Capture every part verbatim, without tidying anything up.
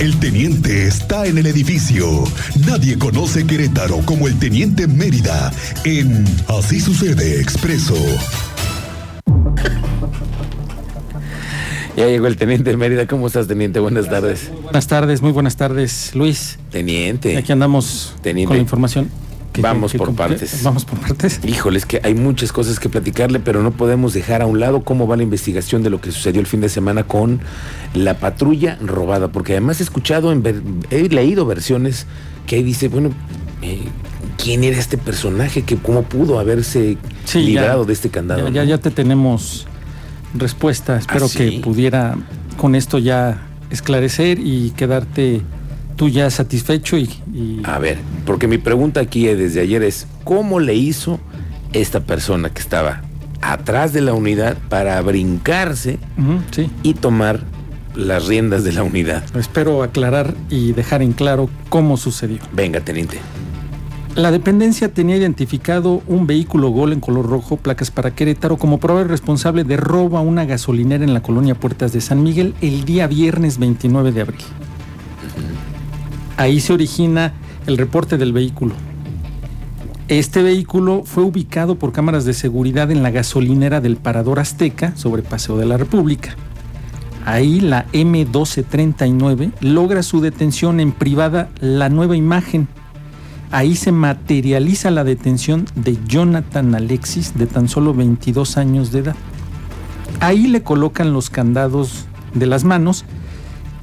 El Teniente está en el edificio. Nadie conoce Querétaro como el Teniente Mérida en Así Sucede Expreso. Ya llegó el Teniente Mérida. ¿Cómo estás, Teniente? Buenas Gracias, tardes. Buenas. buenas tardes, muy buenas tardes, Luis. Teniente. Aquí andamos Teniente. Con la información. Que, vamos que, que por comple- partes. Vamos por partes. Híjole, es que hay muchas cosas que platicarle, pero no podemos dejar a un lado cómo va la investigación de lo que sucedió el fin de semana con la patrulla robada, porque además he escuchado, en ver- he leído versiones que ahí dice, bueno, eh, ¿quién era este personaje? Que ¿cómo pudo haberse sí, librado ya, de este candado? Ya, ¿no? ya, ya te tenemos respuesta. Espero ¿Ah, sí? que pudiera con esto ya esclarecer y quedarte tú ya satisfecho y, y... A ver, porque mi pregunta aquí desde ayer es, ¿cómo le hizo esta persona que estaba atrás de la unidad para brincarse uh-huh, sí. y tomar las riendas de la unidad? Espero aclarar y dejar en claro cómo sucedió. Venga, Teniente. La dependencia tenía identificado un vehículo Gol en color rojo, placas para Querétaro, como probable responsable de robo a una gasolinera en la colonia Puertas de San Miguel el día viernes veintinueve de abril. Ahí se origina el reporte del vehículo. Este vehículo fue ubicado por cámaras de seguridad en la gasolinera del Parador Azteca, sobre Paseo de la República. Ahí la eme doce treinta y nueve logra su detención en privada La Nueva Imagen. Ahí se materializa la detención de Jonathan Alexis, de tan solo veintidós años de edad. Ahí le colocan los candados de las manos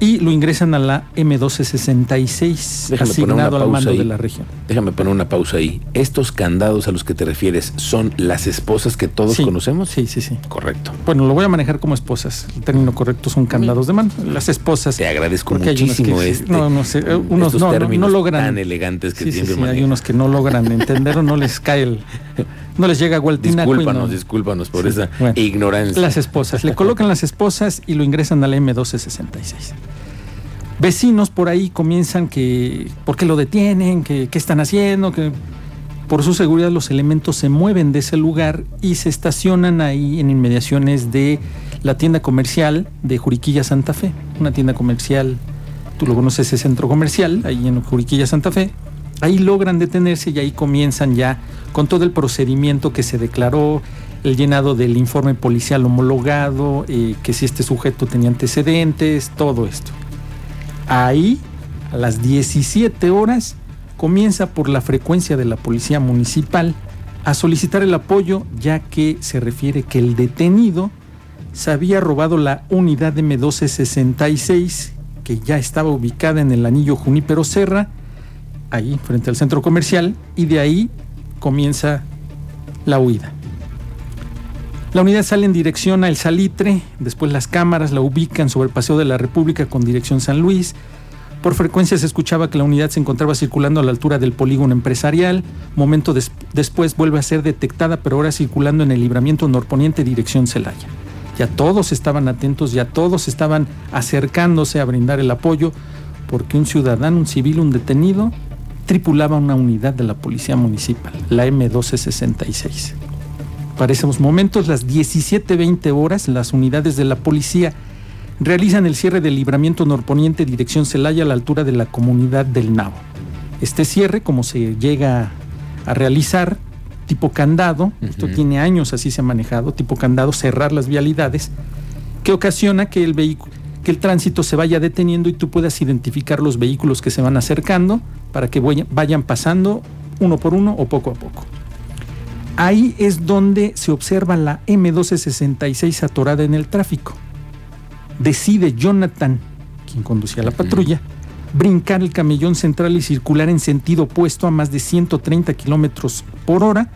y lo ingresan a la eme doce sesenta y seis, Déjame asignado al mando ahí. de la región. Déjame poner una pausa ahí. ¿Estos candados a los que te refieres son las esposas que todos sí, conocemos? Sí, sí, sí. Correcto. Bueno, lo voy a manejar como esposas. El término correcto son candados de mano. Las esposas. Te agradezco muchísimo que, este. No, no sé. Unos no, no, no logran. Tan elegantes que sí, siempre sí, sí, hay unos que no logran entender o no les cae el. No les llega a Gualtinaco. Discúlpanos, no. discúlpanos por sí, esa bueno, ignorancia. Las esposas. Le colocan las esposas y lo ingresan a la eme doce sesenta y seis. Vecinos por ahí comienzan que, ¿por qué lo detienen? ¿Qué, qué están haciendo? Que por su seguridad los elementos se mueven de ese lugar y se estacionan ahí en inmediaciones de la tienda comercial de Juriquilla Santa Fe. Una tienda comercial, tú lo conoces, ese centro comercial, ahí en Juriquilla Santa Fe. Ahí logran detenerse y ahí comienzan ya con todo el procedimiento que se declaró, el llenado del informe policial homologado, eh, que si este sujeto tenía antecedentes, todo esto. Ahí, a las diecisiete horas, comienza por la frecuencia de la Policía Municipal a solicitar el apoyo, ya que se refiere que el detenido se había robado la unidad eme doce sesenta y seis, que ya estaba ubicada en el Anillo Junípero Serra, ahí, frente al centro comercial, y de ahí comienza la huida. La unidad sale en dirección a El Salitre, después las cámaras la ubican sobre el Paseo de la República con dirección San Luis. Por frecuencia se escuchaba que la unidad se encontraba circulando a la altura del Polígono Empresarial. Momento des- después vuelve a ser detectada, pero ahora circulando en el Libramiento Norponiente, dirección Celaya. Ya todos estaban atentos, ya todos estaban acercándose a brindar el apoyo, porque un ciudadano, un civil, un detenido tripulaba una unidad de la Policía Municipal, la eme doce sesenta y seis. Para esos momentos, las diecisiete veinte horas, las unidades de la policía realizan el cierre del Libramiento Norponiente, dirección Celaya, a la altura de la comunidad del Nabo. Este cierre, como se llega a realizar, tipo candado, uh-huh. esto tiene años, así se ha manejado, tipo candado, cerrar las vialidades, que ocasiona que el vehículo, que el tránsito se vaya deteniendo y tú puedas identificar los vehículos que se van acercando para que vayan pasando uno por uno o poco a poco. Ahí es donde se observa la eme doce sesenta y seis atorada en el tráfico. Decide Jonathan, quien conducía la patrulla, brincar el camellón central y circular en sentido opuesto a más de ciento treinta kilómetros por hora,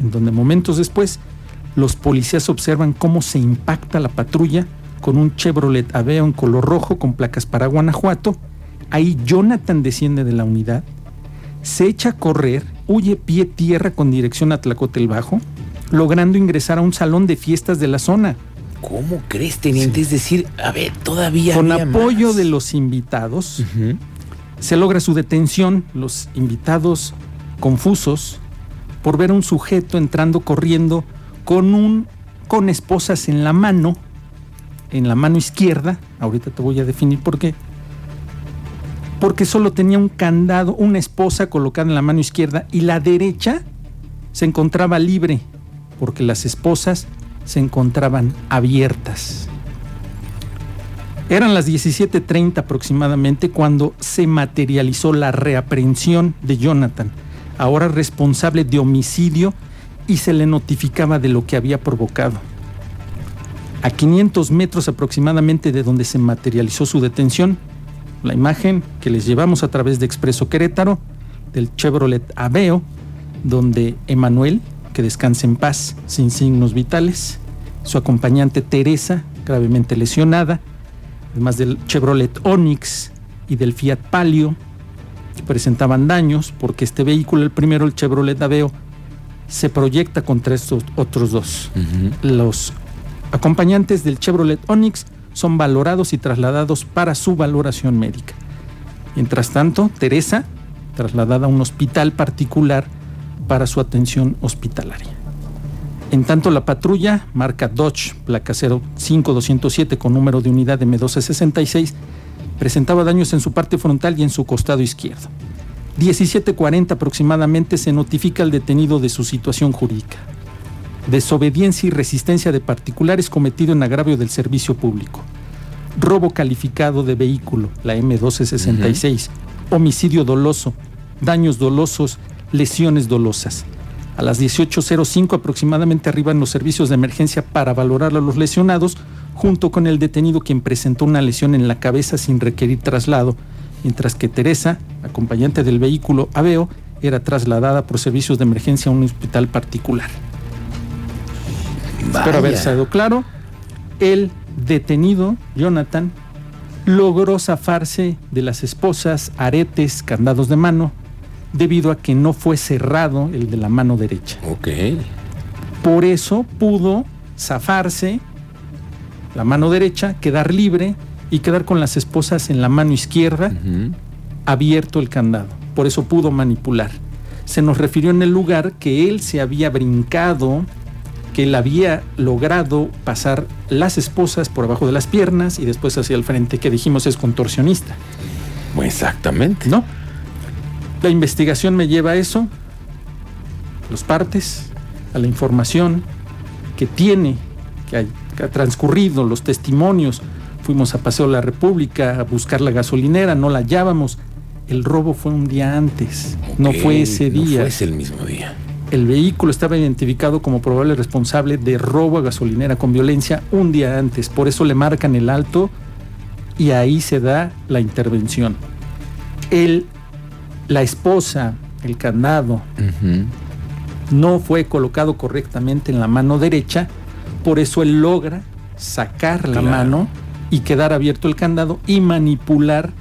en donde momentos después los policías observan cómo se impacta la patrulla con un Chevrolet Aveo en color rojo con placas para Guanajuato. Ahí Jonathan desciende de la unidad, se echa a correr, huye pie tierra con dirección a Tlacotel Bajo, logrando ingresar a un salón de fiestas de la zona. ¿Cómo crees, Teniente? Sí. Es decir, a ver, todavía con apoyo más de los invitados, uh-huh. se logra su detención. Los invitados confusos por ver a un sujeto entrando corriendo con un con esposas en la mano, en la mano izquierda, ahorita te voy a definir por qué, porque solo tenía un candado, una esposa colocada en la mano izquierda, y la derecha se encontraba libre, porque las esposas se encontraban abiertas. Eran las diecisiete treinta aproximadamente cuando se materializó la reaprehensión de Jonathan, ahora responsable de homicidio, y se le notificaba de lo que había provocado. A quinientos metros aproximadamente de donde se materializó su detención, la imagen que les llevamos a través de Expreso Querétaro, del Chevrolet Aveo, donde Emmanuel, que descansa en paz, sin signos vitales, su acompañante Teresa, gravemente lesionada, además del Chevrolet Onix y del Fiat Palio, que presentaban daños, porque este vehículo, el primero, el Chevrolet Aveo, se proyecta contra estos otros dos. Uh-huh. Los acompañantes del Chevrolet Onix son valorados y trasladados para su valoración médica. Mientras tanto, Teresa, trasladada a un hospital particular para su atención hospitalaria. En tanto, la patrulla, marca Dodge, placa cero cinco dos cero siete con número de unidad eme doce sesenta y seis, presentaba daños en su parte frontal y en su costado izquierdo. diecisiete cuarenta aproximadamente se notifica al detenido de su situación jurídica. Desobediencia y resistencia de particulares cometido en agravio del servicio público. Robo calificado de vehículo, la eme doce sesenta y seis. Uh-huh. Homicidio doloso, daños dolosos, lesiones dolosas. A las dieciocho cero cinco aproximadamente arriban los servicios de emergencia para valorar a los lesionados, junto con el detenido, quien presentó una lesión en la cabeza sin requerir traslado, mientras que Teresa, acompañante del vehículo Aveo, era trasladada por servicios de emergencia a un hospital particular. Vaya. Espero haber sido claro. El detenido, Jonathan, logró zafarse de las esposas, aretes, candados de mano, debido a que no fue cerrado el de la mano derecha. Ok. Por eso pudo zafarse la mano derecha, quedar libre y quedar con las esposas en la mano izquierda, uh-huh, abierto el candado. Por eso pudo manipular. Se nos refirió en el lugar que él se había brincado, que él había logrado pasar las esposas por abajo de las piernas y después hacia el frente, que dijimos es contorsionista. Exactamente. ¿No? La investigación me lleva a eso, los partes, a la información que tiene, que ha, que ha transcurrido, los testimonios. Fuimos a Paseo de la República a buscar la gasolinera, no la hallábamos. El robo fue un día antes, okay, no fue ese día. No fue ese el mismo día. El vehículo estaba identificado como probable responsable de robo a gasolinera con violencia un día antes. Por eso le marcan el alto y ahí se da la intervención. El La esposa, el candado, uh-huh, no fue colocado correctamente en la mano derecha, por eso él logra sacar la, claro, mano y quedar abierto el candado y manipular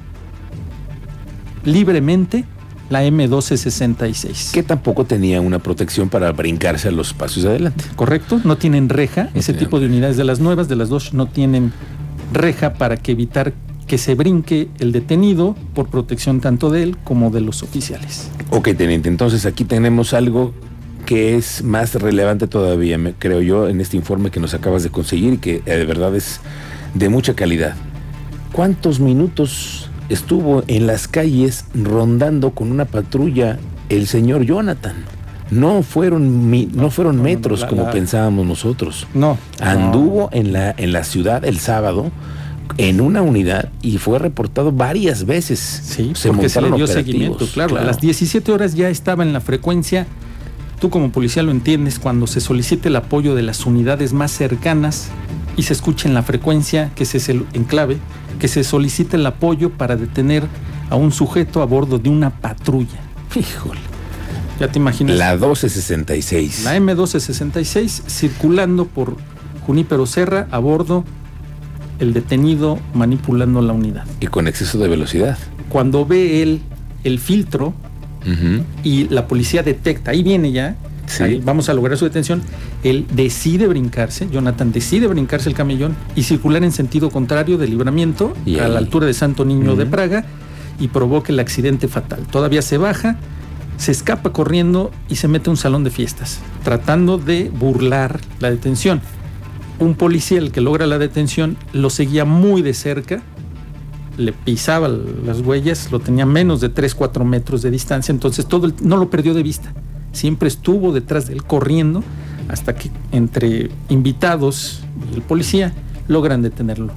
libremente la eme doce sesenta y seis. Que tampoco tenía una protección para brincarse a los pasos adelante. Correcto, no tienen reja, no ese tienen... tipo de unidades de las nuevas, de las dos, no tienen reja para que evitar que se brinque el detenido por protección tanto de él como de los oficiales. Ok, teniente, entonces aquí tenemos algo que es más relevante todavía, creo yo, en este informe que nos acabas de conseguir y que de verdad es de mucha calidad. ¿Cuántos minutos estuvo en las calles rondando con una patrulla el señor Jonathan? No fueron, mi, no, no fueron no, metros no, la, como la, pensábamos nosotros. No. Anduvo no. En, la, en la ciudad el sábado en una unidad y fue reportado varias veces. Sí, se porque se le dio seguimiento, claro, claro. A las diecisiete horas ya estaba en la frecuencia. Tú como policía lo entiendes cuando se solicite el apoyo de las unidades más cercanas y se escuche en la frecuencia que se enclave, que se solicite el apoyo para detener a un sujeto a bordo de una patrulla. Híjole. Ya te imaginas. La doce sesenta y seis. La eme doce sesenta y seis circulando por Junípero Serra a bordo. El detenido manipulando la unidad. Y con exceso de velocidad. Cuando ve él el filtro, uh-huh, y la policía detecta, ahí viene ya, sí, ahí vamos a lograr su detención, él decide brincarse, Jonathan decide brincarse el camellón y circular en sentido contrario de Libramiento y a la altura de Santo Niño, uh-huh, de Praga, y provoca el accidente fatal. Todavía se baja, se escapa corriendo y se mete a un salón de fiestas, tratando de burlar la detención. un policía, el que logra la detención, lo seguía muy de cerca, le pisaba las huellas, lo tenía menos de tres, cuatro metros de distancia, entonces todo el, no lo perdió de vista, siempre estuvo detrás de él corriendo hasta que entre invitados y el policía logran detenerlo.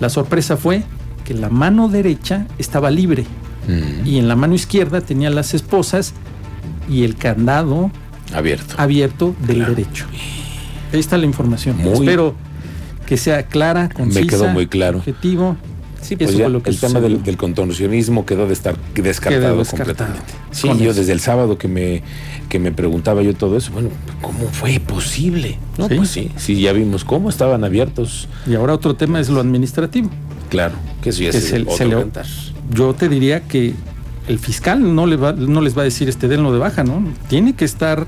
La sorpresa fue que la mano derecha estaba libre mm. y en la mano izquierda tenía las esposas y el candado abierto, abierto del claro. derecho. Ahí está la información. Muy... Espero que sea clara, concisa, me quedó muy claro. Objetivo. Sí, pues ya, el sucedió. tema del, del contorsionismo quedó de estar descartado, quedó descartado completamente. Sí, yo desde el sábado que me, que me preguntaba yo todo eso, bueno, ¿cómo fue posible? No, ¿sí? Pues sí, sí, ya vimos cómo estaban abiertos. Y ahora otro tema es lo administrativo. Claro, que eso ya que es el, otro le, yo te diría que el fiscal no, le va, no les va a decir este denlo de baja, ¿no? Tiene que estar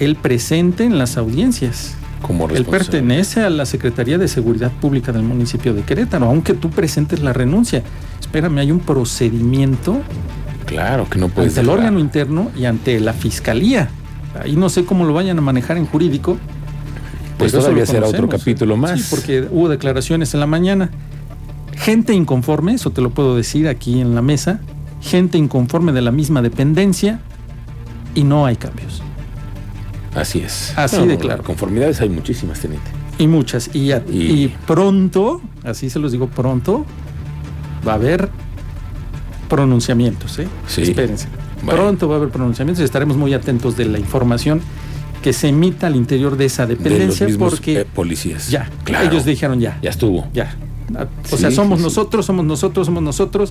él presente en las audiencias. Como él pertenece a la Secretaría de Seguridad Pública del municipio de Querétaro, aunque tú presentes la renuncia. Espérame, hay un procedimiento. Claro, que no puede ser. Ante el órgano interno y ante la fiscalía. Ahí no sé cómo lo vayan a manejar en jurídico. Pues todavía será otro capítulo más. Sí, porque hubo declaraciones en la mañana. Gente inconforme, eso te lo puedo decir aquí en la mesa, gente inconforme de la misma dependencia y no hay cambios. Así es. Así bueno, de claro. Conformidades hay muchísimas, teniente. Y muchas. Y, a, y... y pronto, así se los digo, pronto va a haber pronunciamientos, ¿eh? Sí. Espérense. Bueno. Pronto va a haber pronunciamientos y estaremos muy atentos de la información que se emita al interior de esa dependencia. De los mismos, porque eh, policías. Ya. Claro. Ellos dijeron ya. Ya estuvo. Ya. O sí, sea, somos sí. nosotros, somos nosotros, somos nosotros.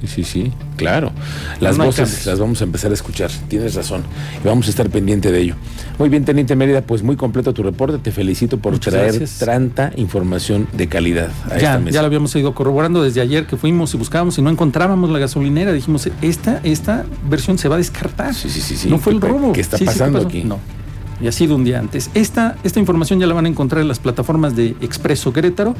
Sí, sí, sí, claro. Las no voces las vamos a empezar a escuchar, tienes razón, y vamos a estar pendiente de ello. Muy bien, teniente Mérida, pues muy completo tu reporte, te felicito por Muchas traer gracias. tanta información de calidad a ya, esta mesa. Ya lo habíamos ido corroborando desde ayer que fuimos y buscábamos y no encontrábamos la gasolinera, dijimos, esta, esta versión se va a descartar. Sí, sí, sí. sí. No fue el robo. ¿Qué está sí, pasando sí, ¿qué aquí? No, y ha sido un día antes. Esta, esta información ya la van a encontrar en las plataformas de Expreso Querétaro,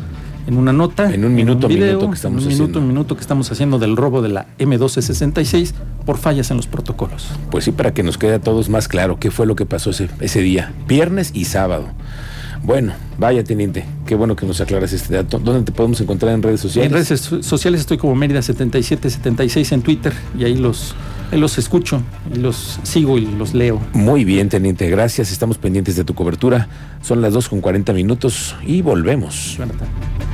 en una nota, en un minuto, en un video, minuto que estamos en un minuto, un minuto que estamos haciendo del robo de la eme doce sesenta y seis por fallas en los protocolos. Pues sí, para que nos quede a todos más claro qué fue lo que pasó ese, ese día, viernes y sábado. Bueno, vaya, teniente, qué bueno que nos aclaras este dato. ¿Dónde te podemos encontrar en redes sociales? En redes sociales estoy como Mérida siete siete siete seis en Twitter y ahí los, ahí los escucho, los sigo y los leo. Muy bien, teniente, gracias, estamos pendientes de tu cobertura. Son las dos con cuarenta minutos y volvemos. Buenas tardes.